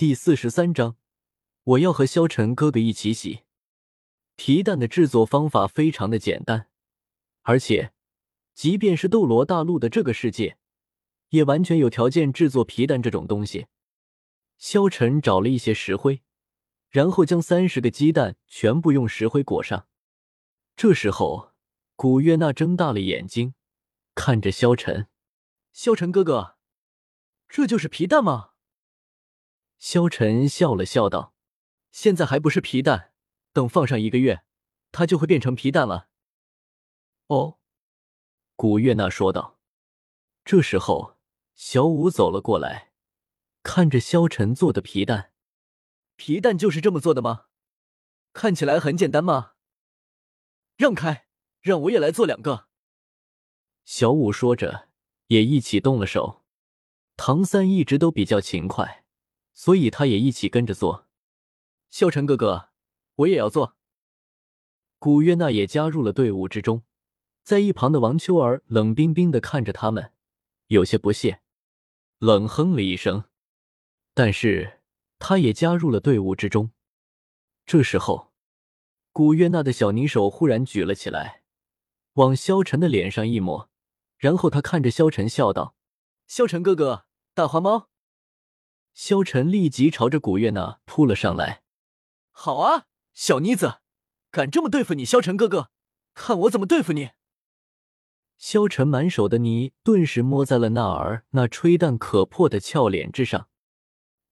第43章，我要和萧晨哥哥一起洗。皮蛋的制作方法非常的简单，而且即便是斗罗大陆的这个世界也完全有条件制作皮蛋这种东西。萧晨找了一些石灰，然后将30个鸡蛋全部用石灰裹上。这时候古月娜睁大了眼睛看着萧晨。萧晨哥哥，这就是皮蛋吗？萧晨笑了笑道，现在还不是皮蛋，等放上1个月它就会变成皮蛋了。哦，古月娜说道。这时候小五走了过来，看着萧晨做的皮蛋。皮蛋就是这么做的吗？看起来很简单吗？让开，让我也来做2个。小五说着也一起动了手。唐三一直都比较勤快，所以他也一起跟着做。萧晨哥哥，我也要做。古月娜也加入了队伍之中，在一旁的王秋儿冷冰冰地看着他们，有些不屑，冷哼了一声，但是他也加入了队伍之中。这时候古月娜的小泥手忽然举了起来，往萧晨的脸上一抹，然后他看着萧晨笑道，萧晨哥哥，大花猫。萧晨立即朝着古月娜扑了上来。好啊，小妮子，敢这么对付你萧晨哥哥，看我怎么对付你。萧晨满手的泥顿时摸在了娜儿那吹弹可破的俏脸之上。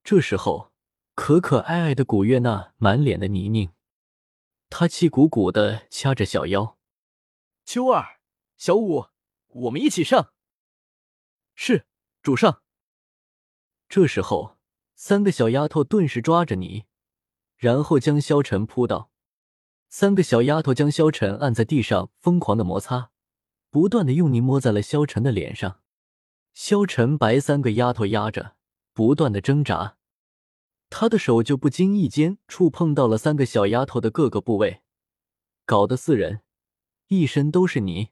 这时候可可爱爱的古月娜满脸的泥泞，她气鼓鼓地掐着小腰。秋儿，小五，我们一起上。是，主上。这时候3个小丫头顿时抓着你，然后将萧晨扑倒。3个小丫头将萧晨按在地上疯狂的摩擦，不断的用泥摸在了萧晨的脸上。萧晨白3个丫头压着不断的挣扎，他的手就不经意间触碰到了3个小丫头的各个部位，搞得4人一身都是泥。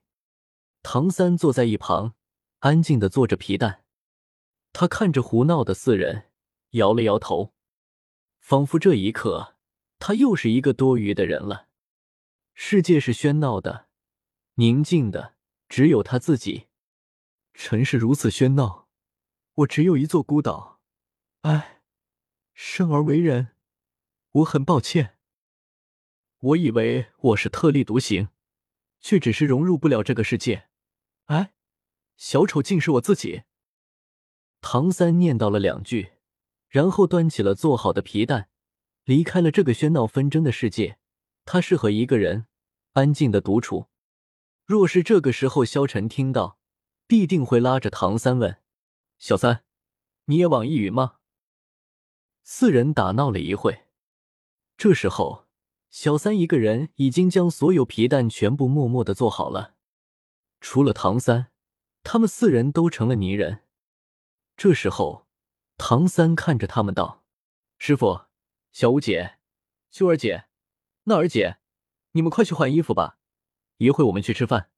唐三坐在一旁安静的做着皮蛋，他看着胡闹的4人摇了摇头，仿佛这一刻他又是一个多余的人了。世界是喧闹的，宁静的，只有他自己。尘世如此喧闹，我只有一座孤岛。唉，生而为人，我很抱歉。我以为我是特立独行，却只是融入不了这个世界。唉，小丑竟是我自己。唐三念叨了2句，然后端起了做好的皮蛋，离开了这个喧闹纷争的世界。他适合一个人安静的独处。若是这个时候萧晨听到，必定会拉着唐三问，小三，你也网易云吗？4人打闹了一会，这时候小三一个人已经将所有皮蛋全部默默的做好了，除了唐三，他们4人都成了泥人。这时候唐三看着他们道，师父，小五姐，秋儿姐，娜儿姐，你们快去换衣服吧，一会我们去吃饭。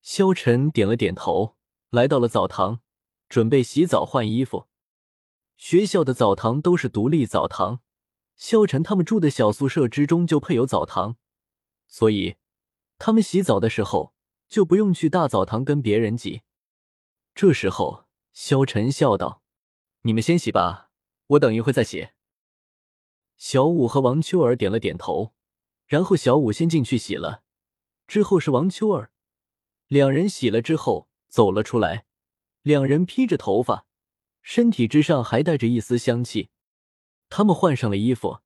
萧晨点了点头，来到了澡堂，准备洗澡换衣服。学校的澡堂都是独立澡堂，萧晨他们住的小宿舍之中就配有澡堂，所以他们洗澡的时候就不用去大澡堂跟别人挤。这时候萧晨笑道，你们先洗吧，我等一会再洗。小五和王秋儿点了点头，然后小五先进去洗了，之后是王秋儿。2人洗了之后走了出来，2人披着头发，身体之上还带着一丝香气。他们换上了衣服，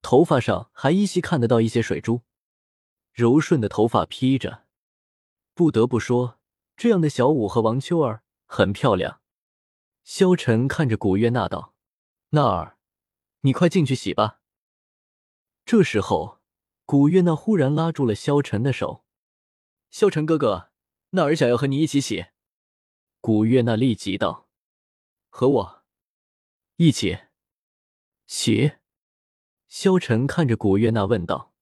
头发上还依稀看得到一些水珠，柔顺的头发披着。不得不说，这样的小五和王秋儿很漂亮。萧晨看着古月娜道，娜儿，你快进去洗吧。这时候古月娜忽然拉住了萧晨的手，萧晨哥哥，娜儿想要和你一起洗。古月娜立即道，和我一起洗？萧晨看着古月娜问道，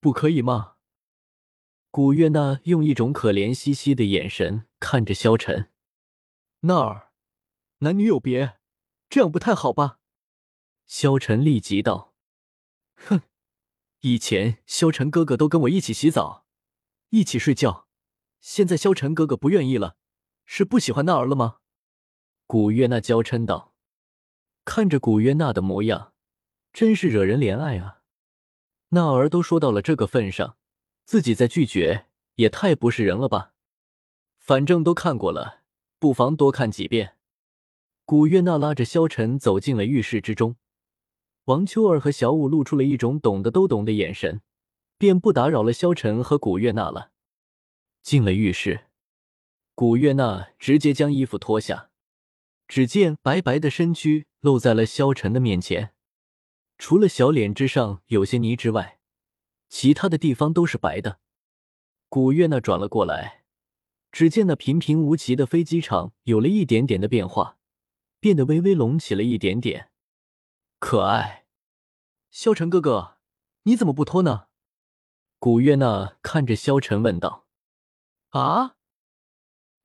不可以吗？古月娜用一种可怜兮兮的眼神看着萧晨，娜儿，男女有别，这样不太好吧？萧晨立即道：“哼，以前萧晨哥哥都跟我一起洗澡，一起睡觉，现在萧晨哥哥不愿意了，是不喜欢娜儿了吗？”古月娜娇嗔道。看着古月娜的模样，真是惹人怜爱啊。娜儿都说到了这个份上，自己再拒绝也太不是人了吧。反正都看过了，不妨多看几遍。古月娜拉着萧晨走进了浴室之中，王秋儿和小舞露出了一种懂得都懂的眼神，便不打扰了萧晨和古月娜了。进了浴室，古月娜直接将衣服脱下，只见白白的身躯露在了萧晨的面前，除了小脸之上有些泥之外，其他的地方都是白的。古月娜转了过来，只见那平平无奇的飞机场有了一点点的变化，变得微微隆起了一点点，可爱。萧晨哥哥，你怎么不脱呢？古月娜看着萧晨问道。啊？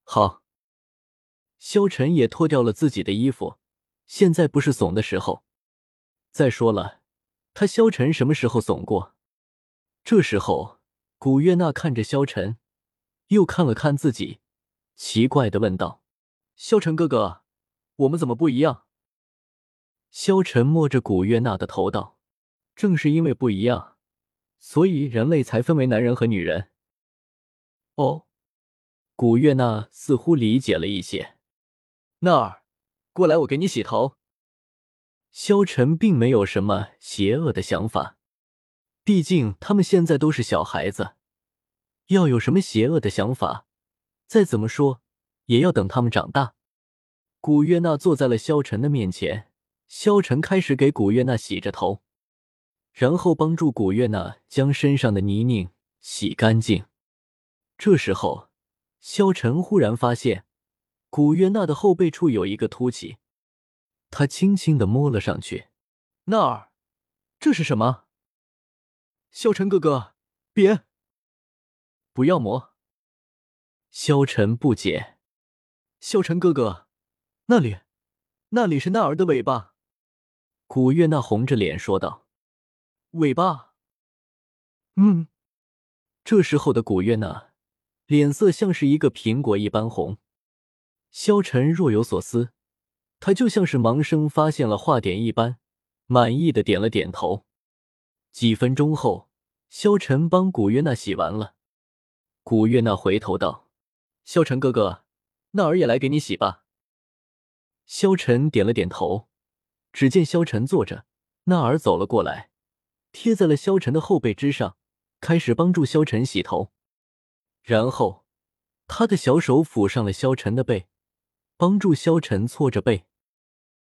好。萧晨也脱掉了自己的衣服，现在不是怂的时候。再说了，他萧晨什么时候怂过？这时候，古月娜看着萧晨，又看了看自己，奇怪地问道：“萧晨哥哥，我们怎么不一样？”萧晨摸着古月娜的头道：“正是因为不一样，所以人类才分为男人和女人。”哦，古月娜似乎理解了一些。娜儿，过来，我给你洗头。萧晨并没有什么邪恶的想法，毕竟他们现在都是小孩子，要有什么邪恶的想法，再怎么说也要等他们长大。古月娜坐在了萧晨的面前，萧晨开始给古月娜洗着头，然后帮助古月娜将身上的泥泞洗干净。这时候，萧晨忽然发现古月娜的后背处有一个凸起，他轻轻地摸了上去。娜儿，这是什么？萧晨哥哥，别！不要摸！萧晨不解。萧晨哥哥，那里是娜儿的尾巴。古月娜红着脸说道。尾巴？嗯。这时候的古月娜脸色像是一个苹果一般红。萧晨若有所思，他就像是盲生发现了画点一般，满意的点了点头。几分钟后，萧晨帮古月娜洗完了。古月娜回头道：“萧晨哥哥，娜儿也来给你洗吧。”萧晨点了点头，只见萧晨坐着，娜儿走了过来，贴在了萧晨的后背之上，开始帮助萧晨洗头。然后，他的小手抚上了萧晨的背，帮助萧晨搓着背。